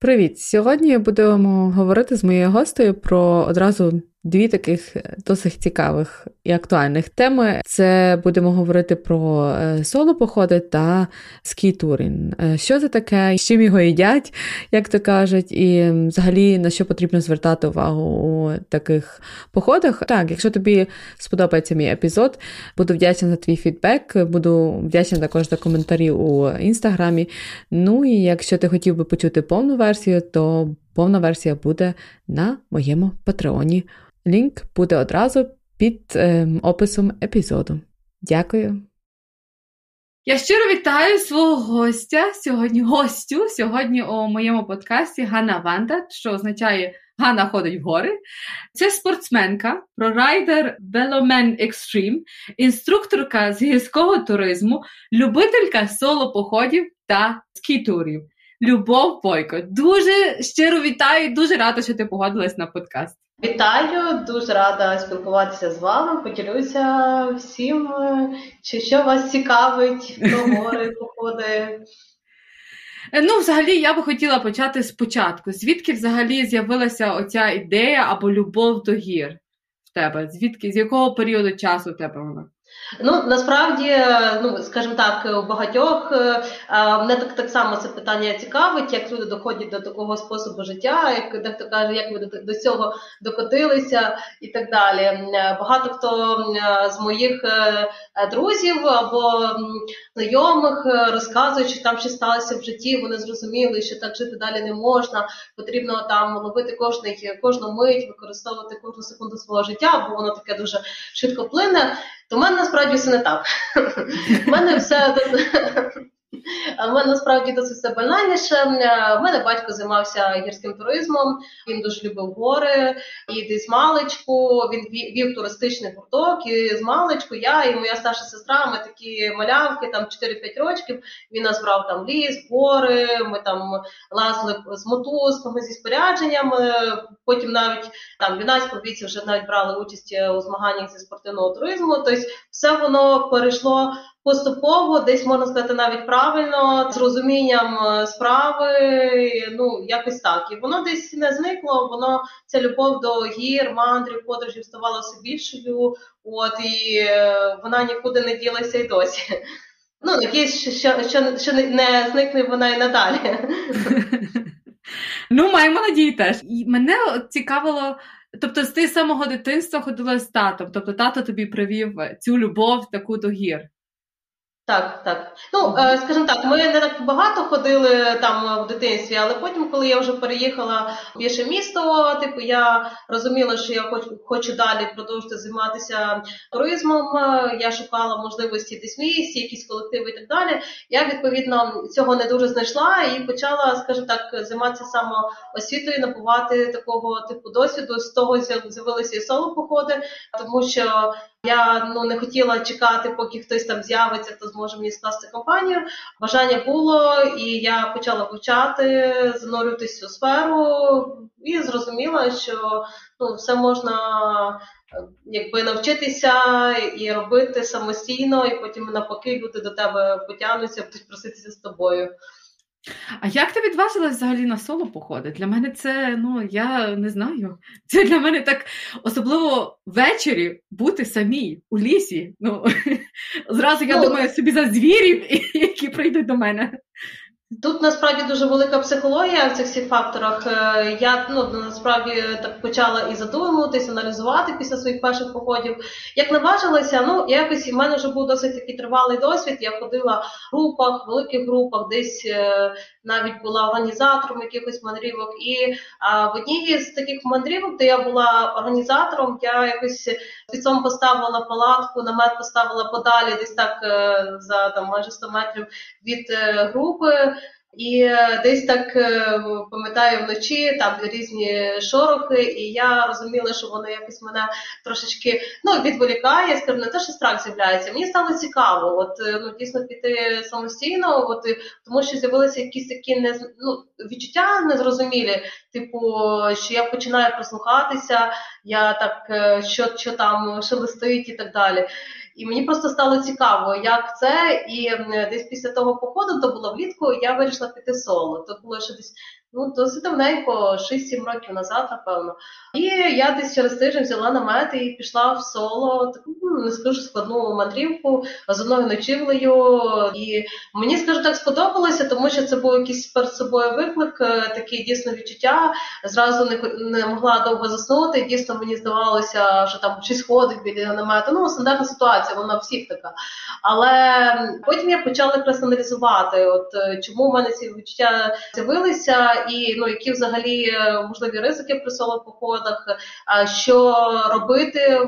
Привіт! Сьогодні будемо говорити з моєю гостею про одразу дві таких досить цікавих і актуальних теми. Це будемо говорити про соло-походи та скітурінг. Що це таке, з чим його їдять, як то кажуть, і взагалі на що потрібно звертати увагу у таких походах. Так, якщо тобі сподобається мій епізод, буду вдячна за твій фідбек, буду вдячна також за коментарі у Інстаграмі. Ну і якщо ти хотів би почути повну версію, то повна версія буде на моєму Patreon. Лінк буде одразу під описом епізоду. Дякую. Я щиро вітаю свого гостя, сьогодні у моєму подкасті Hanna Wander, що означає Ганна ходить в гори. Це спортсменка, прорайдер Velo Man Extreme, інструкторка з гірського туризму, любителька соло-походів та скітурів. Любов Бойко, дуже щиро вітаю, дуже рада, що ти погодилась на подкаст. Вітаю, дуже рада спілкуватися з вами, поділюся всім, що вас цікавить, про гори, походи. Ну, взагалі, я би хотіла почати спочатку. Звідки взагалі з'явилася оця ідея або любов до гір в тебе? Звідки, з якого періоду часу в тебе вона? Ну, насправді, скажімо так, у багатьох мене так само це питання цікавить, як люди доходять до такого способу життя, як дехто каже, як ми до цього докотилися і так далі. Багато хто з моїх друзів або знайомих розказують, що там ще сталося в житті, вони зрозуміли, що так жити далі не можна, потрібно там ловити кожну мить, використовувати кожну секунду свого життя, бо воно таке дуже швидко плине. То в мене насправді все не так. У мене насправді досить все банальніше. У мене батько займався гірським туризмом, він дуже любив гори, і з маличку він вів туристичний гурток, і з маличку я і моя старша сестра, ми такі малявки, там 4-5 років, він нас брав там ліс, гори, ми там лазили з мотузками, зі спорядженням, потім навіть там в 11-му віці вже навіть брали участь у змаганнях зі спортивного туризму, тобто все воно перейшло поступово, десь, можна сказати, навіть правильно, з розумінням справи, якось так. І воно десь не зникло, ця любов до гір, мандрів, подорожів ставала все більшою, і вона нікуди не ділася і досі. Що не зникне вона і надалі. Маємо надії теж. Мене цікавило, тобто ти з самого дитинства ходила з татом, тобто тато тобі привів цю любов таку до гір. Так. Скажімо так, ми не так багато ходили там в дитинстві, але потім, коли я вже переїхала в інше місто, я розуміла, що я хочу далі продовжити займатися туризмом, я шукала можливості десь місць, якісь колективи і так далі. Я, відповідно, цього не дуже знайшла і почала, скажімо так, займатися самоосвітою, набувати такого типу досвіду. З того з'явилися і соло-походи, тому що я не хотіла чекати, поки хтось там з'явиться, хто зможе мені скласти компанію. Бажання було, і я почала вивчати, занурюватись у сферу і зрозуміла, що все можна навчитися і робити самостійно, і потім навпаки люди до тебе потягнуться, будуть проситися з тобою. А як ти відважилась взагалі на соло-походи? Для мене це, я не знаю, це для мене так, особливо ввечері бути самій у лісі, зразу я думаю собі за звірів, які прийдуть до мене. Тут, насправді, дуже велика психологія в цих всіх факторах. Я, насправді, так почала і задумуватись, аналізувати після своїх перших походів. Як наважилася, якось в мене вже був досить такий тривалий досвід. Я ходила в групах, великих групах, десь навіть була організатором якихось мандрівок. І в одній з таких мандрівок, де я була організатором, я якось спецом поставила палатку, намет поставила подалі, десь так за майже 100 метрів від групи. І десь так, пам'ятаю, вночі там різні шорохи, і я розуміла, що воно якось мене трошечки, відволікає, я скажу, не те, що страх з'являється. Мені стало цікаво, дійсно піти самостійно, тому що з'явилися якісь такі відчуття незрозумілі, типу, що я починаю прислухатися, я так, що там шелестить і так далі. І мені просто стало цікаво, як це, і десь після того походу, то було влітку, я вирішила піти соло. То було ще десь, досить давненько, 6-7 років назад, напевно. І я десь через тиждень взяла намет і пішла в соло, таку не скажу складну мандрівку, з одною ночівлею. І мені, скажу так, сподобалося, тому що це був якийсь перед собою виклик, таке дійсно відчуття. Зразу не могла довго заснути, дійсно мені здавалося, що там щось ходить біля намету. Стандартна ситуація, вона всіх така. Але потім я почала персоналізувати, чому в мене ці відчуття з'явилися, і які взагалі можливі ризики при соло-походах, що робити,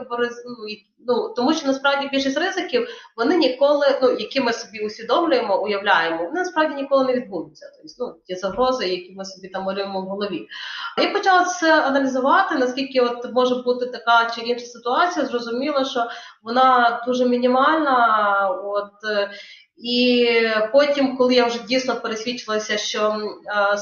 тому що насправді більшість ризиків, вони ніколи, які ми собі усвідомлюємо, уявляємо, вони насправді ніколи не відбудуться. Тобто, ті загрози, які ми собі там малюємо в голові. Я почала це аналізувати, наскільки може бути така чи інша ситуація, зрозуміла, що вона дуже мінімальна, і потім, коли я вже дійсно пересвідчилася, що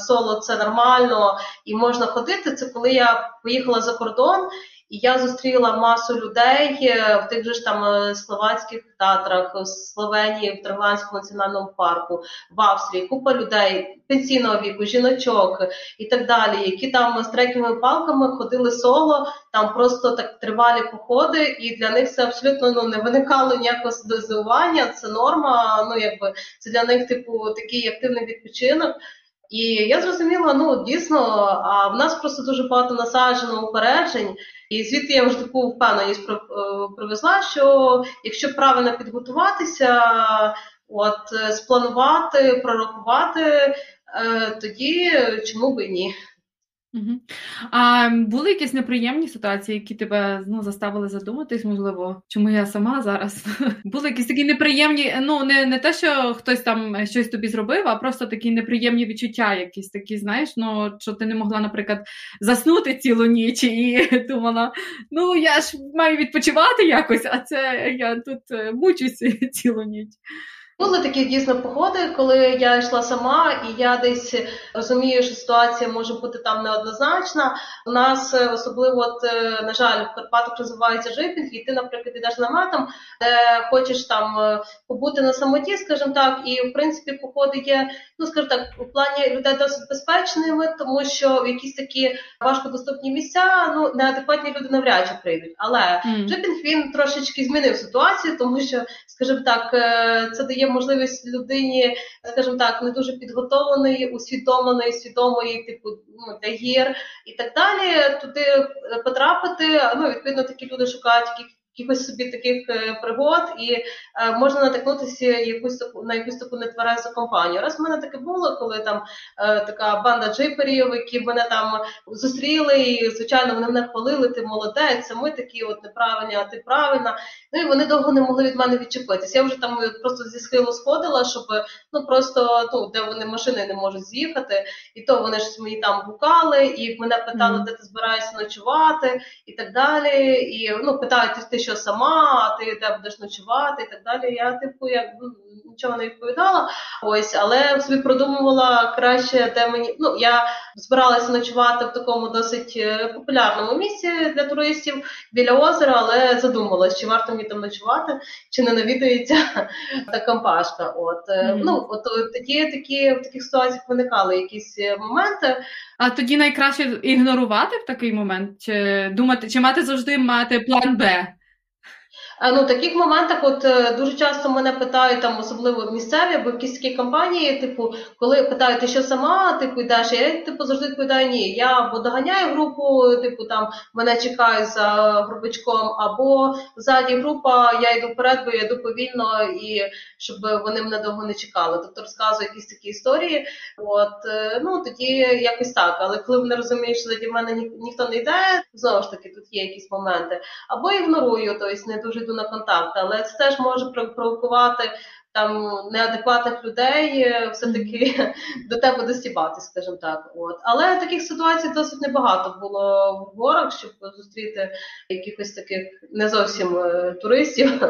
соло – це нормально і можна ходити, це коли я поїхала за кордон, і я зустріла масу людей в тих же ж там словацьких Татрах, в Словенії, в Триглавському національному парку, в Австрії, купа людей пенсійного віку, жіночок і так далі, які там з трекінговими палками ходили соло, там просто так тривалі походи, і для них це абсолютно не виникало ніякого здивування, це норма, це для них типу такий активний відпочинок. І я зрозуміла, дійсно, а в нас просто дуже багато насаджено упереджень, і звідти я вже таку впевненість привезла, що якщо правильно підготуватися, спланувати, прорахувати, тоді чому б і ні. А були якісь неприємні ситуації, які тебе заставили задуматись, можливо, чому я сама зараз? Були якісь такі неприємні, не те, що хтось там щось тобі зробив, а просто такі неприємні відчуття якісь такі, знаєш, що ти не могла, наприклад, заснути цілу ніч і думала, я ж маю відпочивати якось, а це я тут мучусь цілу ніч. Були такі дійсно походи, коли я йшла сама, і я десь розумію, що ситуація може бути там неоднозначна. У нас особливо, на жаль, в Карпатах розвивається жипінг, і ти, наприклад, йдеш наметом, де хочеш там побути на самоті, скажімо так, і, в принципі, походи є, скажімо так, у плані людей досить безпечними, тому що в якісь такі важкодоступні місця, неадекватні люди навряд чи прийдуть. Але жипінг, він трошечки змінив ситуацію, тому що, скажімо так, це дає можливість людині, скажімо так, не дуже підготовленої, усвідомленої, свідомої, типу, для гір і так далі, туди потрапити, відповідно, такі люди шукають якихось собі таких пригод, і можна натикнутися на якусь таку нетверезу компанію. Раз в мене таке було, коли там така банда джиперів, які мене там зустріли, і, звичайно, вони мене хвалили, ти молодець, ми такі неправильні, а ти правильна. І вони довго не могли від мене відчепитися. Я вже там просто зі схилу сходила, щоб, просто, де вони машини не можуть з'їхати, і то вони ж мені там гукали, і мене питали, де ти збираєшся ночувати, і так далі, і, питають, ти що сама, ти де будеш ночувати і так далі. Я, якби нічого не відповідала, але собі продумувала краще, де мені... я збиралася ночувати в такому досить популярному місці для туристів, біля озера, але задумалась, чи варто мені там ночувати, чи не навідується та компашка. Тоді в таких ситуаціях виникали якісь моменти. А тоді найкраще ігнорувати в такий момент? Чи думати, чи завжди мати план Б? В таких моментах дуже часто мене питають, там, особливо місцеві, або якісь такі компанії, коли питають, ти що сама, йдеш, я завжди відповідаю, ні, я або доганяю групу, там мене чекають за групочком, або ззаді група, я йду вперед, бо я йду повільно, і щоб вони мене довго не чекали. Тобто розказую якісь такі історії, тоді якось так, але коли вони розуміють, що заді в мене ніхто не йде, знову ж таки, тут є якісь моменти, або ігнорую, тобто не дуже на контакт, але це теж може провокувати там неадекватних людей все-таки до тебе досібати, скажімо так. От. Але таких ситуацій досить небагато було в горах, щоб зустріти якихось таких не зовсім туристів.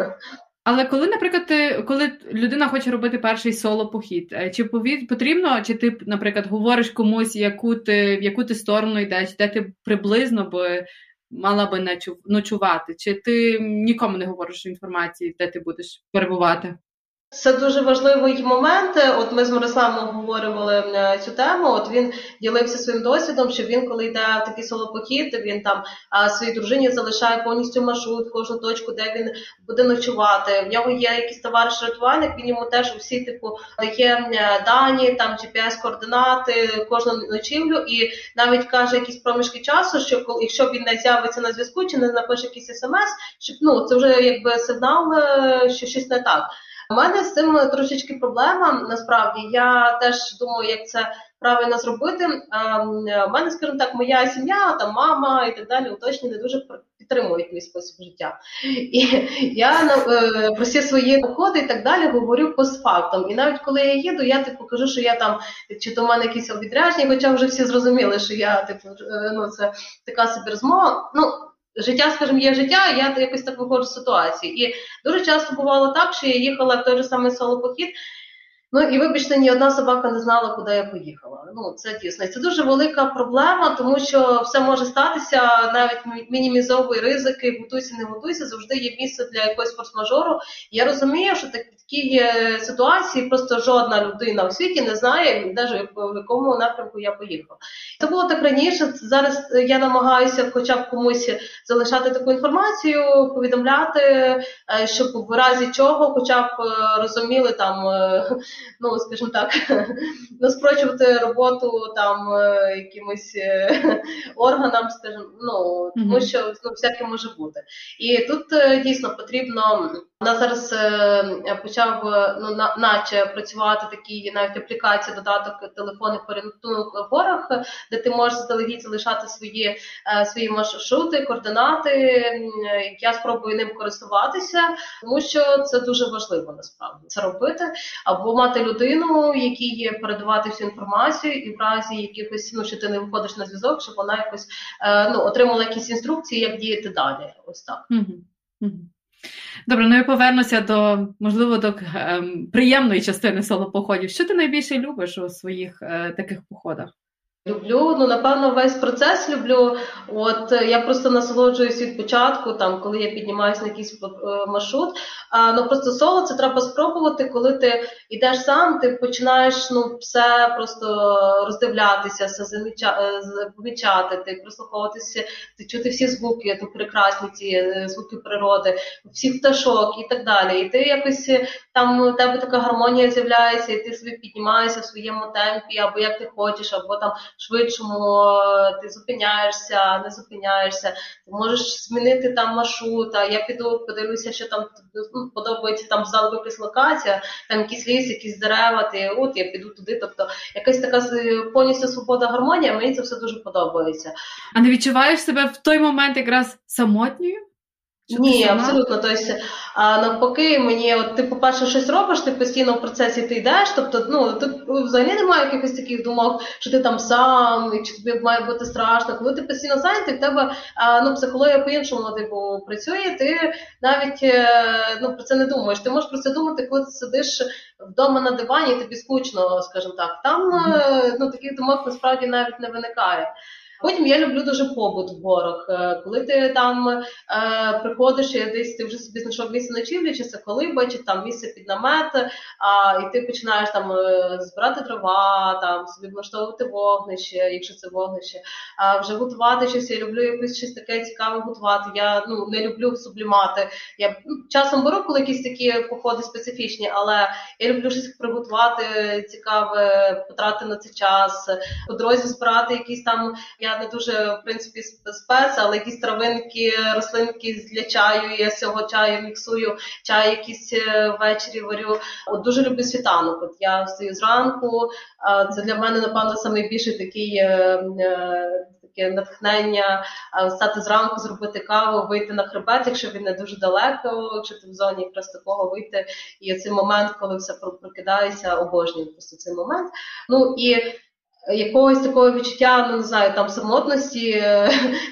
Але коли, наприклад, коли людина хоче робити перший соло-похід, чи потрібно, чи ти, наприклад, говориш комусь, в яку ти сторону йдеш, де ти приблизно би мала би ночувати, чи ти нікому не говориш інформації, де ти будеш перебувати? Це дуже важливий момент. От ми з Мирославом обговорювали цю тему. От він ділився своїм досвідом, що він, коли йде в такий соло-похід, він там своїй дружині залишає повністю маршрут, кожну точку, де він буде ночувати. В нього є якийсь товариш-рятувальник, він йому теж усі типу дає дані, там GPS-координати, кожну ночівлю, і навіть каже якісь проміжки часу, що якщо він не з'явиться на зв'язку чи не напише якийсь смс, щоб це вже якби сигнал, що щось не так. У мене з цим трошечки проблема, насправді. Я теж думаю, як це правильно зробити. У мене, скажімо так, моя сім'я, там мама і так далі, точно не дуже підтримують мій спосіб життя. І я про всі свої походи і так далі говорю постфактом. І навіть коли я їду, я кажу, що я там, чи то в мене якісь відрядження, хоча вже всі зрозуміли, що я, це така собі розмова. Життя, скажімо, є життя, я якось так виходжу з ситуації. І дуже часто бувало так, що я їхала в той же самий соло-похід, і, вибачте, ні одна собака не знала, куди я поїхала. Це дійсно. Це дуже велика проблема, тому що все може статися, навіть мінімізовують ризики, готуйся, не готуйся, завжди є місце для якогось форс-мажору. Я розумію, що такі ситуації просто жодна людина у світі не знає, навіть в якому напрямку я поїхала. Це було так раніше, зараз я намагаюся хоча б комусь залишати таку інформацію, повідомляти, щоб в разі чого хоча б розуміли там, скажімо так, спрощувати роботу там якимось органам, скажімо, тому що всяке може бути. І тут дійсно потрібно, у нас зараз почав наче працювати такі навіть аплікації, додаток телефонних порятунок в горах, де ти можеш заздалегідь залишати свої маршрути, координати. Я спробую ним користуватися, тому що це дуже важливо насправді це робити. Або мати людину, якій є передавати всю інформацію, і в разі якихось, що ти не виходиш на зв'язок, щоб вона якось отримала якісь інструкції, як діяти далі. Ось так. Добре, я повернуся до, можливо, до приємної частини соло-походів. Що ти найбільше любиш у своїх таких походах? Люблю, напевно, весь процес люблю. От я просто насолоджуюсь від початку, там, коли я піднімаюся на якийсь маршрут. Просто соло це треба спробувати, коли ти йдеш сам, ти починаєш все просто роздивлятися, все помічати, ти прислуховуватися, ти чути всі звуки, прекрасні ці звуки природи, всіх пташок і так далі. І ти якось там у тебе така гармонія з'являється, і ти собі піднімаєшся в своєму темпі, або як ти хочеш, або там. Швидшому, ти зупиняєшся, не зупиняєшся, ти можеш змінити там маршрут, я піду, подивлюся, що там подобається, там зал випис локація, там якісь ліс, якісь дерева, я піду туди, якась така повністю свобода, гармонія, мені це все дуже подобається. А не відчуваєш себе в той момент якраз самотньою? Ні, абсолютно. Навпаки, мені, ти, по-перше, щось робиш, ти постійно в процесі ти йдеш, тут взагалі немає якихось таких думок, що ти там сам, і чи тобі має бути страшно. Коли ти постійно зайнятий, в тебе психологія по-іншому працює, ти навіть про це не думаєш. Ти можеш про це думати, коли ти сидиш вдома на дивані, і тобі скучно, скажімо так. Там таких думок насправді навіть не виникає. Потім я люблю дуже побут в горах. Коли ти там приходиш, і десь ти вже собі знайшов місце ночівлі, чи це колиба, чи там місце під намет, і ти починаєш там збирати дрова, там собі влаштовувати вогнище, якщо це вогнище, вже готувати щось. Я люблю якось щось таке цікаве готувати. Я не люблю сублімати. Я часом беру, коли якісь такі походи специфічні, але я люблю щось приготувати цікаве, потратити на це час, по дорозі збирати якісь там. Я не дуже, в принципі, спец, але якісь травинки, рослинки для чаю, я з цього чаю міксую, чай якийсь ввечері варю. Дуже люблю світанок, я встаю зранку, це для мене, напевно, найбільший такий таке натхнення встати зранку, зробити каву, вийти на хребет, якщо він не дуже далеко, якщо ти в зоні якраз такого вийти. І цей момент, коли все прокидається, обожнюю просто цей момент. Ну і якогось такого відчуття, ну не знаю, там самотності,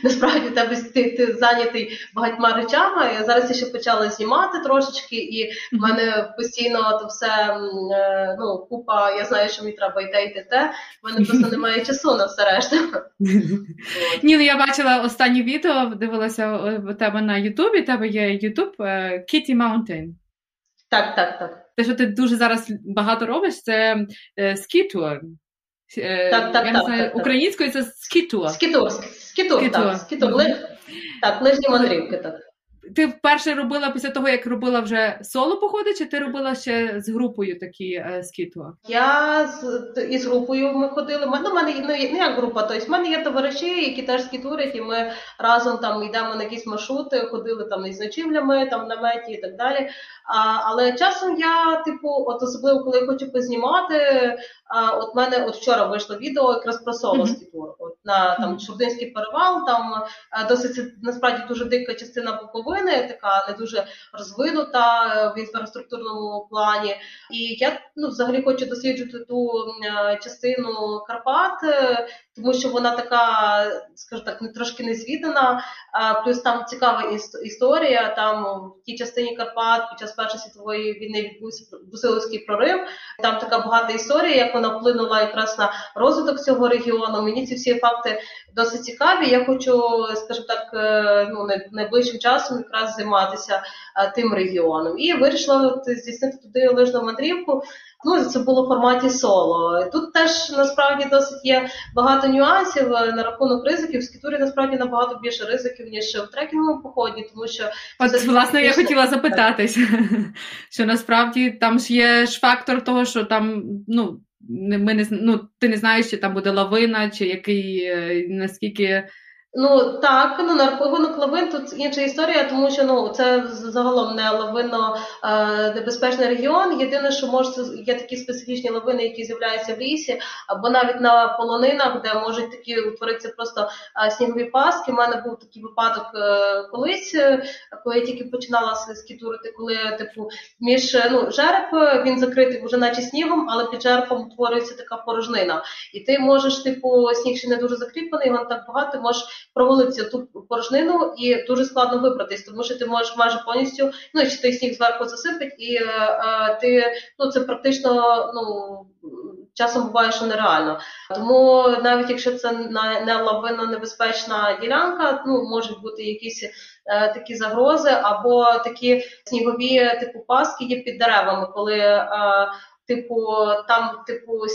насправді тебе ти зайнятий багатьма речами. Я зараз ще почала знімати трошечки, і в мене постійно то все, ну, купа, я знаю, що мені треба йти. В мене просто немає часу на все решта. Ні, ну я бачила останнє відео, дивилася у тебе на Ютубі, тебе є Ютуб Кіті Маунтейн. Так. Те, що ти дуже зараз багато робиш, це скітур. Так, українською це скітур. Скітур, лижні мандрівки, так. Ти вперше робила після того, як робила вже соло походи, чи ти робила ще з групою такі скітур? Я із групою ми ходили. У мене не як група, тобто в мене є товариші, які теж скітурять, і ми разом там йдемо на якісь маршрути, ходили там із ночівлями, там наметі і так далі. Але часом я, от особливо, коли я хочу познімати, от мене от вчора вийшло відео якраз про соло скітур. От на там Чординський перевал, там досить насправді дуже дика частина Буковини, така не дуже розвинута в інфраструктурному плані. І я взагалі хочу досліджувати ту частину Карпат, тому що вона така, скажу так, трошки незвідана. Плюс там цікава історія, там в тій частині Карпат під час Першої світової війни відбувся Бусиловський прорив. Там така багата історія, як вона вплинула якраз на розвиток цього регіону. Мені ці всі факти досить цікаві. Я хочу, скажімо так, найближчим часом якраз займатися тим регіоном. І вирішила здійснити туди лижну мандрівку. Це було в форматі соло. Тут теж, насправді, досить є багато нюансів на рахунок ризиків. В скітурі, насправді, набагато більше ризиків, ніж в трекінговому поході, тому що... От, власне, я хотіла запитатись, що, насправді, там ж є ж фактор того, що там, ти не знаєш, чи там буде лавина, чи який, наскільки... на рахунок лавин тут інша історія, тому що це загалом не лавинно небезпечний регіон. Єдине, що є такі специфічні лавини, які з'являються в лісі, або навіть на полонинах, де можуть такі утворитися просто снігові паски. У мене був такий випадок колись, коли я тільки починала скітурити, коли між жереб, він закритий вже наче снігом, але під жеребом утворюється така порожнина. І ти можеш, сніг ще не дуже закріплений, його не так багато, можеш провалитися ту порожнину і дуже складно вибратись, тому що ти можеш майже повністю, якщо той сніг зверху засипить, і це практично, часом буває, що нереально. Тому навіть якщо це не лавинно небезпечна ділянка, можуть бути якісь такі загрози, або такі снігові паски є під деревами, коли там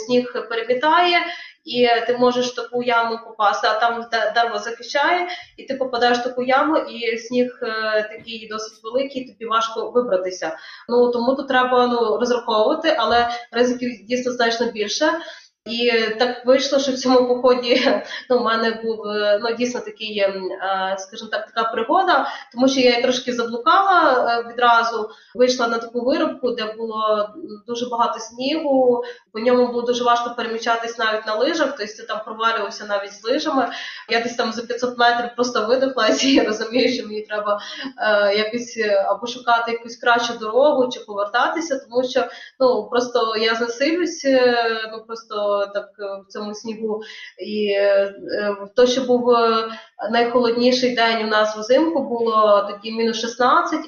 сніг перемітає, і ти можеш в таку яму попасти, а там дерево захищає, і ти попадаєш в таку яму, і сніг такий досить великий, тобі важко вибратися. Тому тут треба розраховувати, але ризиків дійсно значно більше. І так вийшло, що в цьому поході в мене був дійсно такий, скажімо так, така пригода, тому що я трошки заблукала відразу, вийшла на таку вирубку, де було дуже багато снігу, по ньому було дуже важко переміщатись навіть на лижах, тобто ти там провалювався навіть з лижами. Я десь там за 500 метрів просто видихлася і розумію, що мені треба якось або шукати якусь кращу дорогу, чи повертатися, тому що просто я знесилюсь, просто так в цьому снігу. І то, що був найхолодніший день у нас взимку, було тоді -16,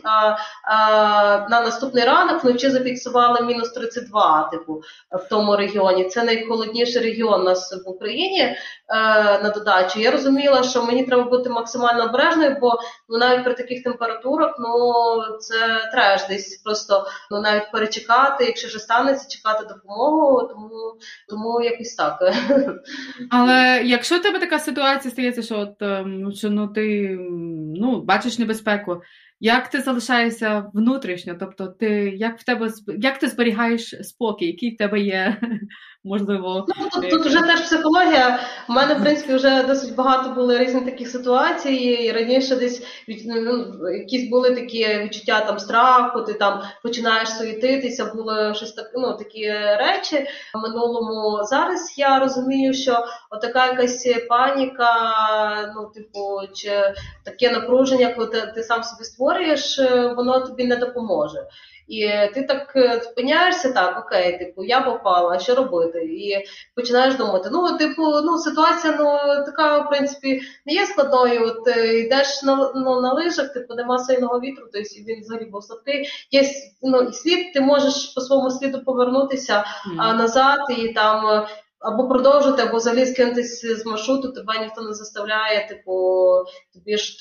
а на наступний ранок вночі зафіксували -32 в тому регіоні. Це найхолодніший регіон у нас в Україні на додачу. Я розуміла, що мені треба бути максимально обережною, бо навіть при таких температурах це треш десь просто навіть перечекати, якщо ж станеться, чекати допомогу. Тому якось так. Але якщо у тебе така ситуація стається, що ти бачиш небезпеку, як ти залишаєшся внутрішньо? Тобто як ти зберігаєш спокій? Який в тебе є можливо... Тут вже теж психологія. У мене, в принципі, вже досить багато було різних таких ситуацій. І раніше десь якісь були такі відчуття там страху, ти там починаєш суєтитися, було щось так, ну, такі речі в минулому. Зараз я розумію, що отака якась паніка, ну, типу, чи таке напруження, коли ти сам собі створюєш, воно тобі не допоможе. І ти так спиняєшся, так, окей, типу, я попала, що робити? І починаєш думати, ну, типу, ну, ситуація, ну, така, в принципі, не є складною, ти йдеш на лижах, типу, нема сильного вітру, тобто він взагалі був слабкий, є, ну, і слід, ти можеш по своєму сліду повернутися назад і там... Або продовжити, або взагалі скинутися з маршруту, тебе ніхто не заставляє, типу,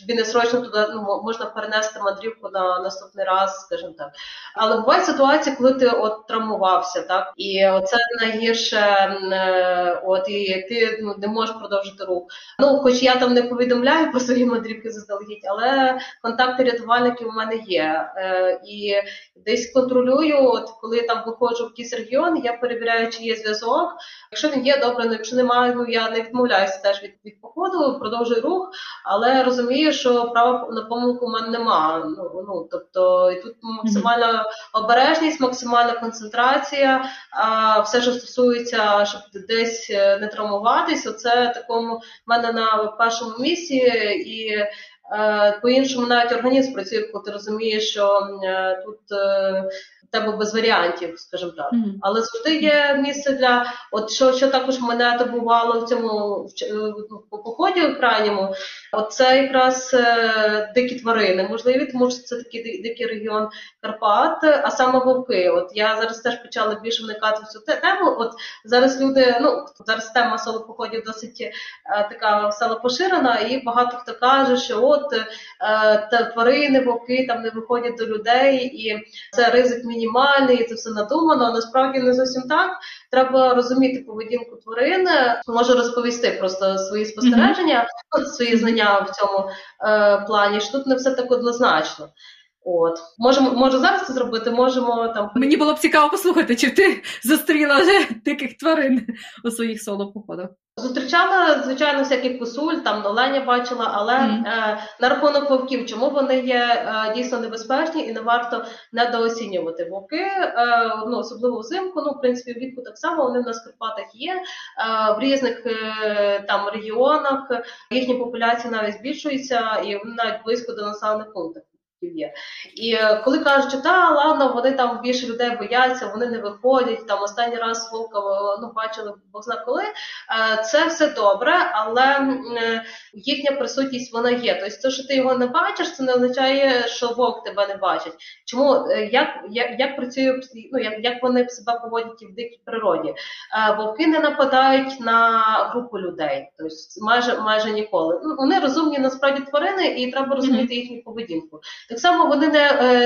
тобі не срочно туди, ну, можна перенести мандрівку на наступний раз, скажімо так. Але бувають ситуації, коли ти от травмувався, так, і оце найгірше, от, і ти, ну, не можеш продовжити рух. Ну, хоч я там не повідомляю про свої мандрівки заздалегідь, але контакти рятувальників у мене є. І десь контролюю, от, коли я там виходжу в якийсь регіон, я перевіряю, чи є зв'язок. Якщо він є, добре, ну, якщо немає, ну, я не відмовляюся теж від походу, продовжую рух, але розумію, що права на помилку в мене немає. Ну, тобто, і тут максимальна обережність, максимальна концентрація, а все, що стосується, щоб десь не травмуватись, оце такому в мене на першому місці. І по-іншому навіть організм працює, коли ти розумієш, що тут тебе без варіантів, скажімо так. Але завжди є місце для... От що також мене добувало в цьому поході крайньому, це якраз дикі тварини. Можливо, тому що це такий дикий регіон Карпат, а саме вовки. От я зараз теж почала більше вникати в цю тему. От зараз люди... Ну, зараз тема соло-походів досить така поширена, і багато хто каже, що от тварини, вовки там не виходять до людей, і це ризик мінімальний, і це все надумано, а насправді не зовсім так. Треба розуміти поведінку тварин. Можу розповісти просто свої спостереження, свої знання в цьому плані, що тут не все так однозначно. От. Можу зараз це зробити, можемо там... Мені було б цікаво послухати, чи ти зустріла вже диких тварин у своїх соло-походах. Зустрічала, звичайно, всяких косуль, там оленя бачила, але на рахунок вовків, чому вони є дійсно небезпечні і не варто недооцінювати. Вовки, ну, особливо взимку, ну, в принципі, влітку так само, вони в нас в Карпатах є, в різних там регіонах, їхні популяції навіть збільшуються, і вони навіть близько до населених пунктів. Є. І коли кажуть, що та, ладно, вони там більше людей бояться, вони не виходять, там останній раз вовка, ну, бачили бог зна коли, це все добре, але їхня присутність, вона є. Тобто, те, що ти його не бачиш, це не означає, що вовк тебе не бачить. Чому, як працює, ну, як вони себе поводять в дикій природі? Вовки не нападають на групу людей, тобто майже ніколи. Ну, вони розумні, насправді, тварини, і треба розуміти їхню поведінку. Так само вони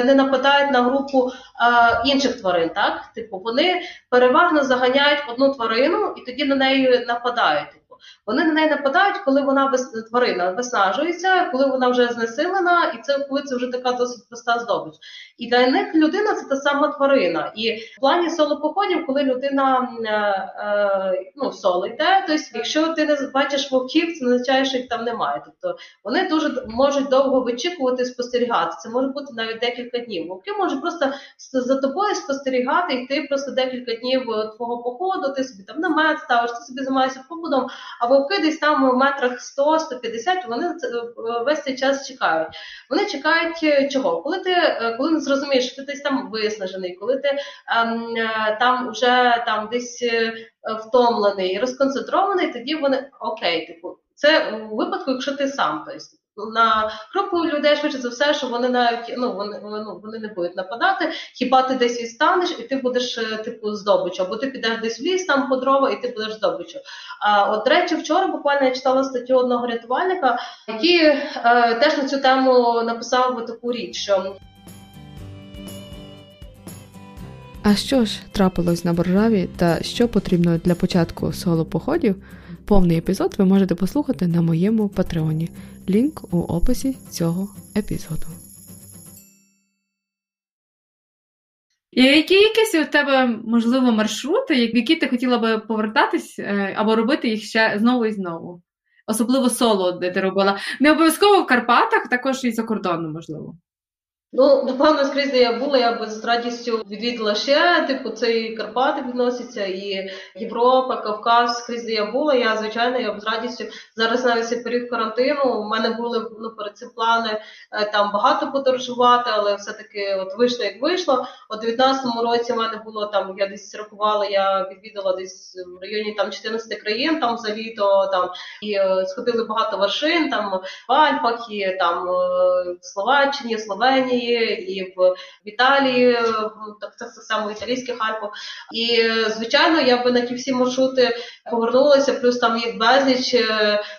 не нападають на групу інших тварин, так? Типу, вони переважно заганяють одну тварину і тоді на неї нападають. Вони на неї нападають, коли тварина виснажується, коли вона вже знесилена, і це коли це вже така досить проста здобич. І для них людина – це та сама тварина. І в плані соло-походів, коли людина ну, соло йде, тобто, якщо ти не бачиш вовків, це не означає, що їх там немає. Тобто вони дуже можуть довго вичікувати, спостерігати. Це може бути навіть декілька днів. Вовки можуть просто за тобою спостерігати, і ти просто декілька днів твого походу, ти собі там намет ставиш, ти собі займаєшся побудом, а вовки десь там у метрах 100-150, вони весь цей час чекають. Вони чекають чого? Коли не зрозумієш, що ти десь там виснажений, коли ти там вже там десь втомлений, розконцентрований, тоді вони, окей, типу, це у випадку, якщо ти сам, тобто. На групу людей, швидше за все, що вони навіть, ну, вони не будуть нападати, хіба ти десь відстанеш, і ти будеш, типу, здобичу, або ти підеш десь в ліс, там по дрова, і ти будеш здобичу. А от, до речі, вчора буквально я читала статтю одного рятувальника, який теж на цю тему написав таку річ, що... А що ж трапилось на Боржаві та що потрібно для початку соло-походів? Повний епізод ви можете послухати на моєму Патреоні. Лінк у описі цього епізоду. Які якісь у тебе, можливо, маршрути, в які ти хотіла би повертатись або робити їх ще знову і знову? Особливо соло, де ти робила. Не обов'язково в Карпатах, також і за кордоном, можливо. Ну, напевно, скрізь, де я була, я б з радістю відвідала ще, типу, це і Карпати відносяться, і Європа, Кавказ, скрізь, де я була, я, звичайно, я б з радістю, зараз навіть цей період карантину, у мене були, перед цим плани, там, багато подорожувати, але все-таки, от, вийшло, як вийшло. У 19-му році в мене було, там, я десь рахувала, я відвідала десь в районі, там, 14 країн, там, за літо, там, і сходили багато вершин, там, в Альпах, і, там, в Словаччині, Словенії, і в Італії, так само в італійських Альпах. І, звичайно, я би на ті всі маршрути повернулася, плюс там є безліч,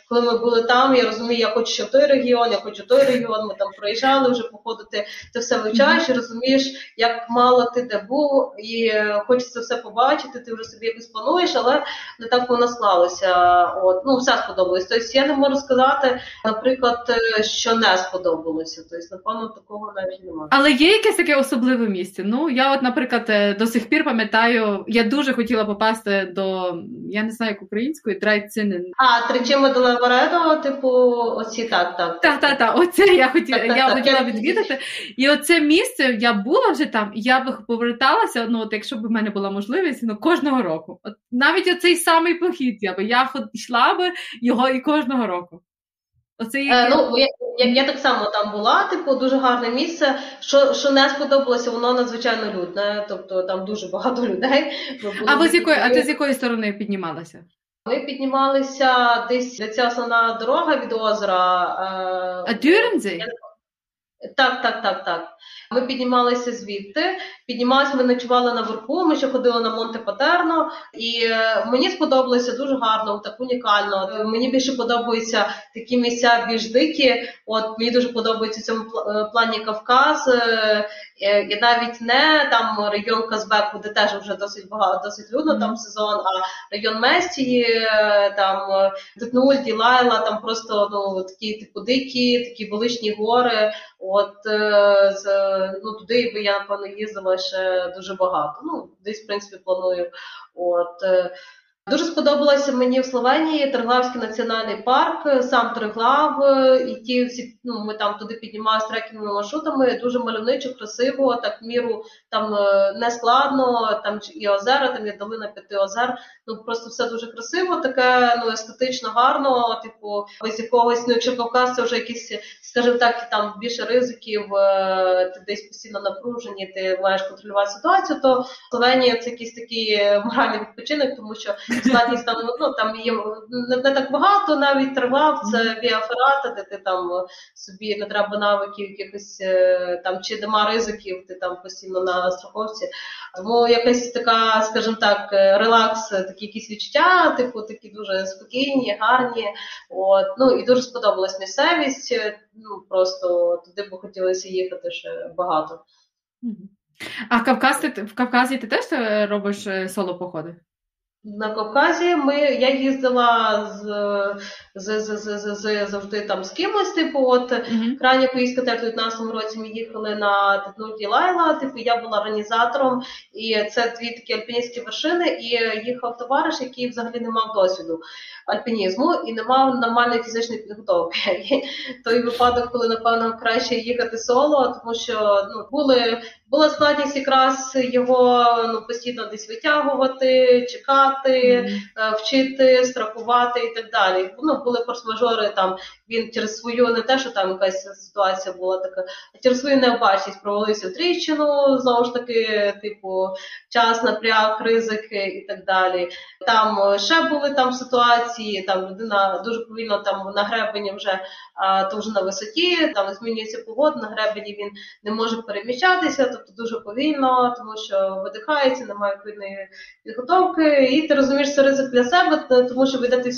коли ми були там, я розумію, я хочу ще в той регіон, я хочу в той регіон, ми там проїжджали вже походити, ти все вивчаєш і розумієш, як мало ти де був, і хочеться все побачити, ти вже собі якось плануєш, але не так воно склалося. От, ну, все сподобалось. Тобто я не можу сказати, наприклад, що не сподобалося. Тобто, напевно, такого навіть. Але є якесь таке особливе місце? Ну, я от, наприклад, до сих пір пам'ятаю, я дуже хотіла попасти до, я не знаю, як української, Тре Чіме. А, Тре Чіме ді Лаваредо, типу, оці, так. Так, оце я хотіла, відвідати. І оце місце, я була вже там, я би поверталася, ну, от якщо б в мене була можливість, ну, кожного року. От, навіть оцей самий похід я йшла би його і кожного року. Ну, я так само там була, типу, дуже гарне місце. Що не сподобалося, воно надзвичайно людне, тобто там дуже багато людей. А ти з якої сторони піднімалася? Ми піднімалися десь, де ця основна дорога від озера. А Дюрензі? Так. Ми піднімалися звідти, ми ночували наверху, ми ще ходили на Монте-Патерно, і мені сподобалося дуже гарно, так унікально. Мені більше подобаються такі місця більш дикі, от мені дуже подобається в цьому плані Кавказ, і навіть не там район Казбеку, де теж вже досить багато, досить людно там сезон, а район Местії, там Детнуль, Ділайла, там просто, ну, такі типу дикі, такі величні гори, от ну, туди би я, напевно, їздила ще дуже багато. Ну, десь, в принципі, планую. От. Дуже сподобалося мені в Словенії Триглавський національний парк, сам Триглав, і ті всі, ну, ми там туди піднімалися трекінговими маршрутами, дуже мальовничо, красиво, так в міру там не складно, там і озера, там є долина 5 озер, ну просто все дуже красиво, таке, ну, естетично гарно, типу, ось якогось, ну, якщо Кавказ, це вже якісь, скажімо так, там більше ризиків, ти десь постійно напружені, ти маєш контролювати ситуацію, то Словенія це якийсь такий моральний відпочинок, тому що складність там, ну, там є не так багато, навіть Тривав, це віаферата, де ти там собі не треба навиків якихось, там, чи нема ризиків, ти там постійно на страховці. Тому якась така, скажімо так, релакс, такі якісь відчуття, типу, такі дуже спокійні, гарні. От. Ну, і дуже сподобалась місцевість, ну, просто туди б хотілося їхати ще багато. А в Кавказі ти теж робиш соло-походи? На Кавказі я їздила завжди там з кимось, типу, от крайня поїздка теж у 19-му році ми їхали на Тетнульді Лайла, типу, я була організатором, і це дві такі альпіністські вершини, і їхав товариш, який взагалі не мав досвіду альпінізму і не мав нормальної фізичної підготовки. Той випадок, коли, напевно, краще їхати соло, тому що, ну, була складність якраз його, ну, постійно десь витягувати, чекати, вчити, страхувати і так далі. Ну, були форс-мажори, там, він через свою, не те, що там якась ситуація була така, а через свою необачність провалився в тріщину, знову ж таки, типу, час, напряг, ризики і так далі. Там ще були там ситуації, там людина дуже повільно там на гребені вже, то вже на висоті, там змінюється погода, на гребені він не може переміщатися, тобто дуже повільно, тому що видихається, немає відповідної підготовки, і ти розумієш, це ризик для себе, тому що вийдете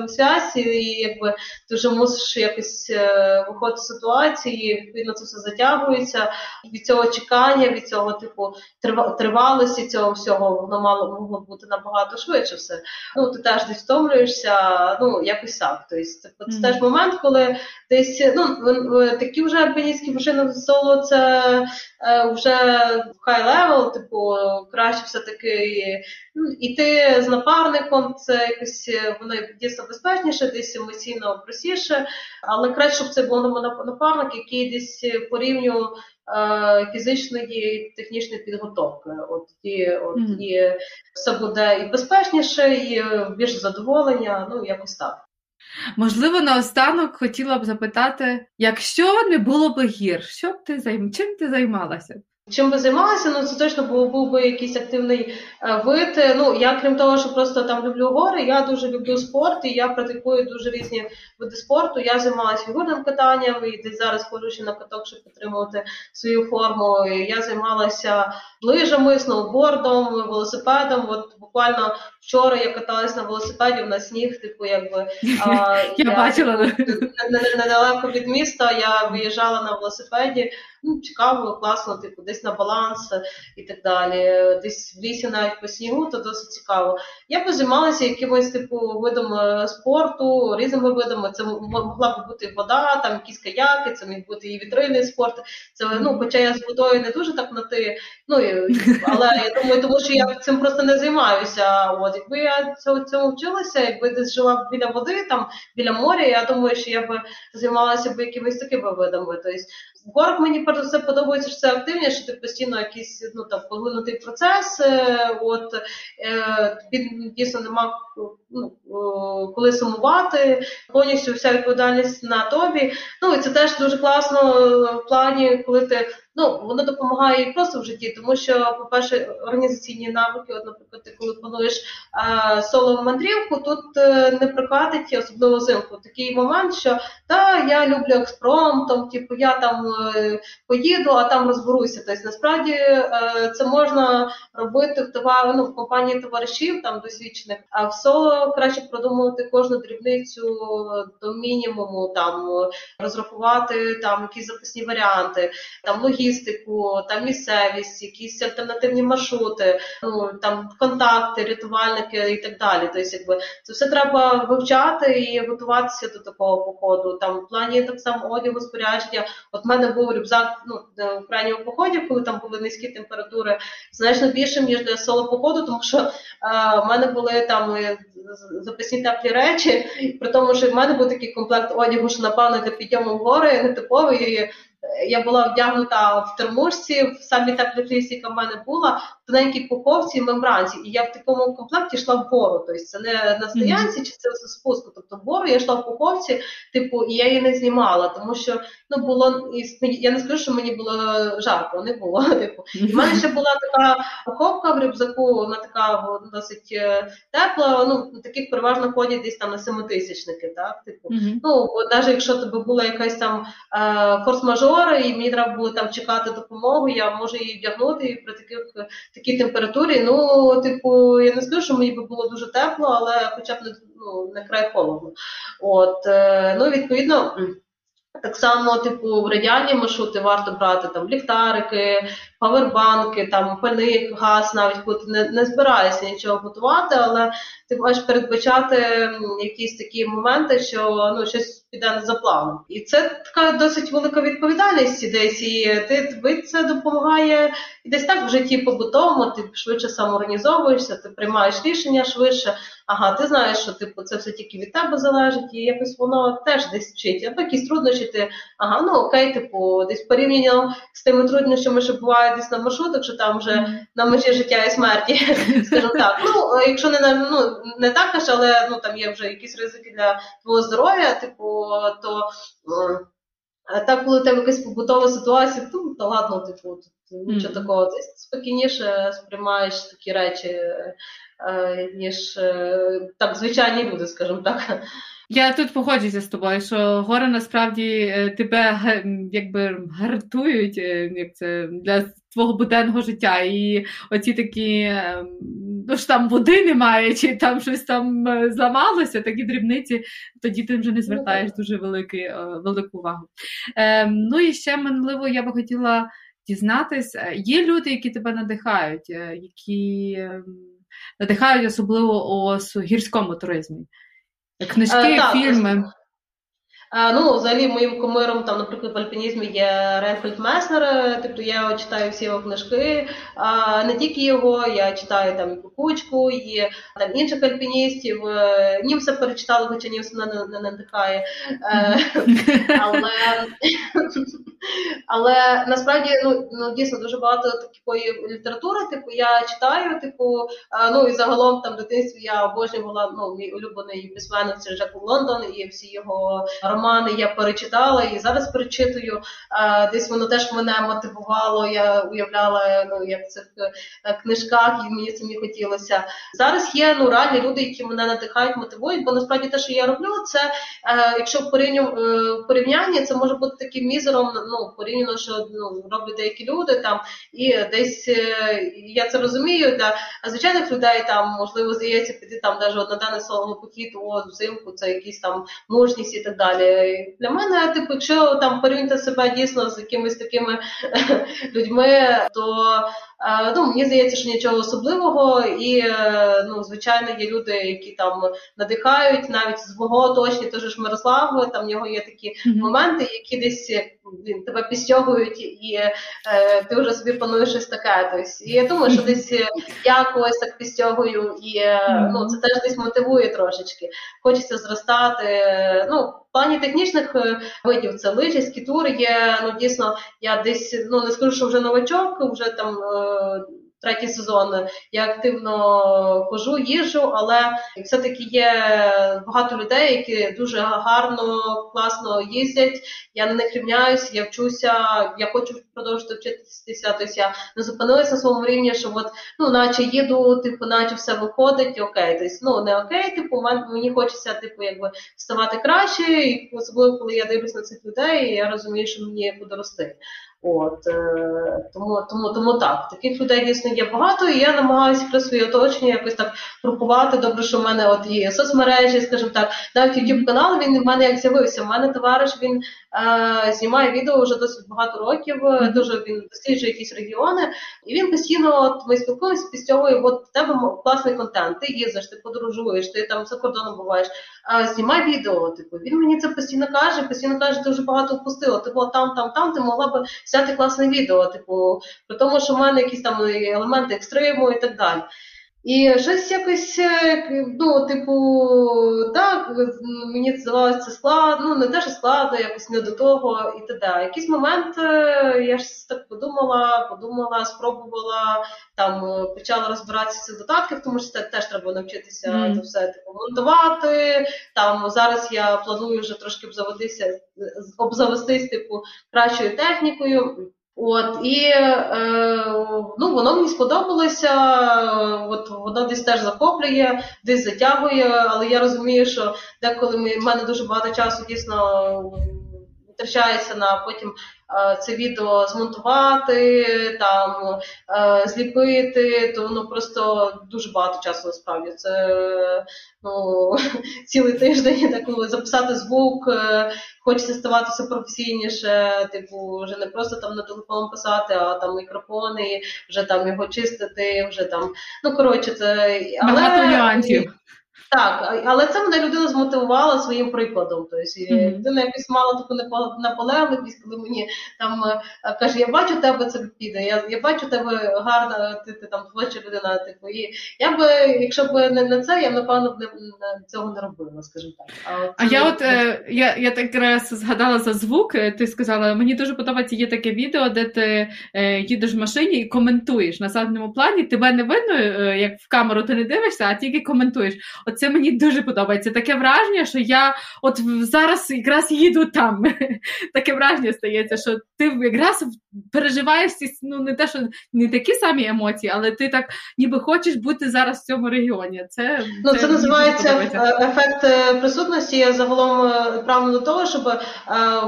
в связь, і якби ти вже мусиш якось виходити з ситуації, відповідно це все затягується, від цього чекання, від цього типу тривалості, емоцій цього всього, воно могло бути набагато швидше все. Ну, ти теж десь втомлюєшся, ну, якось так. Тобто, це теж момент, коли десь, ну, такі вже альпіністські вершини соло, це вже хай-левел, типу, краще все-таки, ну, іти з напарником, це якось, воно дійсно безпечніше, десь емоційно простіше, але краще, щоб це був напарник, який десь порівнює фізичної і технічної підготовки. І все буде і безпечніше, і більше задоволення, ну, якось так. Можливо, наостанок хотіла б запитати, якщо не було б гір, що б ти чим ти займалася? Чим би займалася? Ну, це точно був би якийсь активний вид. Ну, я, крім того, що просто там люблю гори, я дуже люблю спорт, і я практикую дуже різні види спорту. Я займалася фігурним катанням, і десь зараз ходжу ще на каток, щоб підтримувати свою форму. Я займалася лижами, сноубордом, велосипедом. От буквально вчора я каталась на велосипеді, в нас сніг, типу, якби... Я бачила. Недалеко від міста я виїжджала на велосипеді. Ну, цікаво, класно, типу, десь на баланс і так далі. Десь в лісі навіть по снігу, то досить цікаво. Я б займалася якимось, типу, видом спорту, різними видами. Це могла б бути вода, там якісь каяки, це міг бути і вітрильний спорт. Це, ну, хоча я з водою не дуже так на ти, ну, але я думаю, тому що я цим просто не займаюся. От, якби я цьому вчилася, якби десь жила біля води, там, біля моря, я думаю, що я б займалася б якимись такими видами. Тобто, горк мені перш за все подобається, що це активніше, що ти постійно якийсь, ну, там, поглинутий процес, от, тобі дійсно нема, ну, коли сумувати, повністю вся відповідальність на тобі. Ну, і це теж дуже класно в плані, коли ти, ну, воно допомагає і просто в житті, тому що, по-перше, організаційні навики, от, наприклад, ти коли плануєш соло-мандрівку, тут не прокатить, особливо взимку, такий момент, що, та, я люблю експромтом, типу, я там поїду, а там розберуся. Тобто, насправді, це можна робити в компанії товаришів, там, досвідчених, а в соло краще продумувати кожну дрібницю до мінімуму, там, розрахувати, там, якісь запасні варіанти, там, логістику, там, місцевість, якісь альтернативні маршрути, ну, там, контакти, рятувальники і так далі. Тобто, якби, це все треба вивчати і готуватися до такого походу. Там, в плані, так само, одягу, спорядження. От в мене був рюкзак, ну, в крайньому поході, коли там були низькі температури, значно більшим, ніж для соло-походу, тому що в мене були там запасні теплі речі, при тому, що в мене був такий комплект одягу, що, напевно, для підйому в гори, нетиповий. Я була вдягнута в термушці, в самій теплій флісі, яка в мене була, в тоненькій пуховці і мембранці. І я в такому комплекті йшла вгору. Тобто це не на стоянці чи це спуску. Тобто вгору я йшла в пуховці, типу, і я її не знімала, тому що, ну, було, я не скажу, що мені було жарко, не було. Типу. І в мене ще була така пуховка в рюкзаку, вона така досить тепла, ну, таких переважно ходять десь там на 7000-ники, так, типу. Ну, навіть якщо тебе була якась там форс-мажор, і мені треба було там чекати допомогу, я можу її вдягнути, і при такій температурі, ну, типу, я не скажу, що мені би було дуже тепло, але хоча б не, ну, не край холодно. От, ну, відповідно, так само, типу, в радіальні маршрути варто брати там ліхтарики, павербанки, там пальник, газ, навіть коли ти не збираєшся нічого готувати, але ти можеш передбачати якісь такі моменти, що, ну, щось піде не за планом. І це така досить велика відповідальність десь, і тобі це допомагає десь так в житті побутовому, ти швидше самоорганізовуєшся, ти приймаєш рішення швидше, ага, ти знаєш, що, типу, це все тільки від тебе залежить, і якось воно теж десь вчить. Або якісь труднощі, ти, ага, ну, окей, типу, десь порівняно з тими труднощами, що буває десь на маршрутах, що там вже на межі життя і смерті, скажу так. Ну, якщо не так аж, але, ну, там є вже якісь ризики для твого здоров'я, типу, то так, коли у тебе якась побутова ситуація, то ладно, типу, нічого такого. Ти спокійніше сприймаєш такі речі, ніж так звичайні люди, скажімо так. Я тут погоджуся з тобою, що гори насправді тебе якби гартують, як це, для твого буденного життя. І оці такі, ну, ж там води немає, чи там щось там зламалося, такі дрібниці, тоді ти вже не звертаєш дуже велику увагу. Ну і ще, можливо, я би хотіла дізнатися. Є люди, які тебе надихають, які надихають особливо у гірському туризмі. Книжки, фільми. Ну, взагалі, моїм кумиром, там, наприклад, в альпінізмі є Рейнгольд Меснер, тобто я читаю всі його книжки, не тільки його, я читаю там і Кукучку, і там інших альпіністів, Німса перечитала, хоча Німс мене не надихає, але насправді, ну, дійсно, дуже багато такої літератури, типу, я читаю, типу, ну, і загалом, там, в дитинстві я обожнювала, ну, мій улюблений письменник, це Джек Лондон, і всі його романи я перечитала і зараз перечитую. Десь воно теж мене мотивувало, я уявляла, ну, як в цих книжках, і мені самі хотілося. Зараз є, ну, реальні люди, які мене надихають, мотивують, бо насправді те, що я роблю, це, якщо в порівнянні, це може бути таким мізером, ну, порівняно, що, ну, роблять деякі люди там, і десь, я це розумію, для звичайних людей там, можливо, здається, піти там навіть одноденний соло-похід у взимку, це якісь там мужність і так далі. Для мене, типу, якщо там порівняти себе дійсно з якимись такими людьми, то, ну, мені здається, що нічого особливого, і, ну, звичайно, є люди, які там надихають, навіть з мого оточення, теж ж Мирослав, там в нього є такі моменти, які десь тебе підстягують, і ти вже собі плануєш щось таке. Тобто, і я думаю, що десь я когось так підстягую, і, ну, це теж десь мотивує трошечки. Хочеться зростати, ну, в плані технічних видів це лижі, скітур є, ну, дійсно, я десь, ну, не скажу, що вже новачок, вже там третій сезон я активно хожу, їжджу, але все-таки є багато людей, які дуже гарно, класно їздять, я на них рівняюсь, я вчуся, я хочу продовжити вчитися, тобто я не зупинилася на своєму рівні, що от, ну, наче їду, типу, наче все виходить, окей, тобто, ну, не окей, типу, мені хочеться, типу, якби ставати краще, і особливо, коли я дивлюсь на цих людей, я розумію, що мені буде рости. От, тому так, таких людей дійсно є багато, і я намагаюся про своє оточення якось так групувати. Добре, що в мене от є соцмережі, скажімо так, навіть ютуб канал, він в мене як з'явився. В мене товариш, він знімає відео вже досить багато років, дуже він досліджує якісь регіони, і він постійно, от ми спілкуємося, підстягує, от в тебе класний контент, ти їздиш, ти подорожуєш, ти там за кордоном буваєш, знімай відео, типу, він мені це постійно каже, ти вже багато впустила, ти була там, ти могла би взяти класне відео, типу, при тому, що в мене якісь там елементи екстриму і так далі. І щось якось, ну, типу, так, мені здавалося, це складно, ну, не те, що складно, якось не до того, і т.д. Якийсь момент я ж так подумала, спробувала, там, почала розбиратися в додатках, тому що теж треба навчитися то все, типу, монтувати, там, зараз я планую вже трошки обзавестись, типу, кращою технікою. От, і, ну, воно мені сподобалося, от, воно десь теж захоплює, десь затягує, але я розумію, що деколи в мене дуже багато часу дійсно втрачається на потім це відео змонтувати, там, зліпити, то воно просто дуже багато часу насправді. Це, ну, цілий тиждень, так, коли записати звук, хочеться ставатися професійніше, типу, вже не просто там на телефон писати, а там мікрофони, вже там його чистити, вже там, ну, коротше, це... Багато нюансів. Так, але це мене людина змотивувала своїм прикладом. Тобто, людина якось мала таку наполегливість, коли мені там каже, я бачу тебе, це піде, я бачу тебе гарно, ти там творча людина, типу, і я би, якщо б не це, я б, напевно, цього не робила, скажімо так. Я так раз згадала за звук, ти сказала, мені дуже подобається, є таке відео, де ти їдеш в машині і коментуєш на задньому плані, тебе не видно, як в камеру ти не дивишся, а тільки коментуєш. Це мені дуже подобається. Таке враження, що я от зараз якраз їду там. Таке враження стається, що ти якраз переживаєш, ну, не те, що не такі самі емоції, але ти так ніби хочеш бути зараз в цьому регіоні. Це називається ефект присутності. Я загалом прагну до того, щоб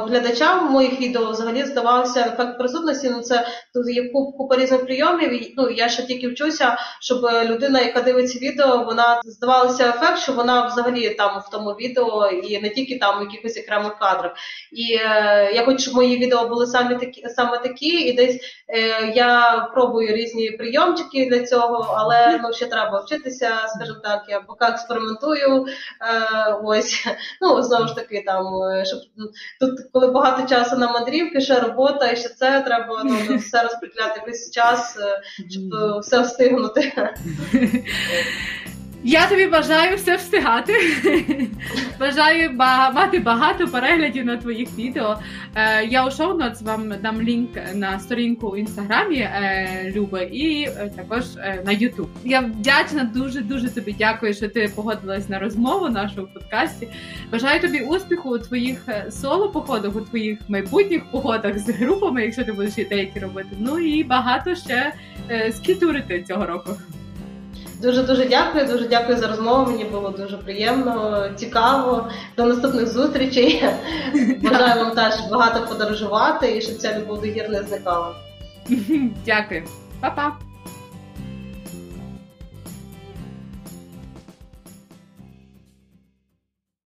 глядачам моїх відео взагалі здавався ефект присутності. Ну, це тут є купа різних прийомів. Ну, я ще тільки вчуся, щоб людина, яка дивиться відео, вона здавалася стався ефект, що вона взагалі там в тому відео, і не тільки там в якихось окремих кадрах. І я хочу, щоб мої відео були саме такі, і десь я пробую різні прийомчики для цього, але ще треба вчитися, скажімо так, я поки експериментую, знову ж таки, там, щоб тут, коли багато часу на мандрівки, ще робота, і ще це, треба на все розподіляти весь час, щоб все встигнути. Я тобі бажаю все встигати, бажаю мати багато переглядів на твоїх відео. Я у шоу-нотс вам дам лінк на сторінку в Інстаграмі, Люби, і також на Ютуб. Я вдячна, дуже-дуже тобі дякую, що ти погодилась на розмову нашого подкасті. Бажаю тобі успіху у твоїх соло-походах, у твоїх майбутніх походах з групами, якщо ти будеш і деякі робити, і багато ще скітурити цього року. Дуже дякую за розмову, мені було дуже приємно, цікаво, до наступних зустрічей, бажаю вам теж багато подорожувати і щоб ця любов до гір не зникала. Дякую, па-па!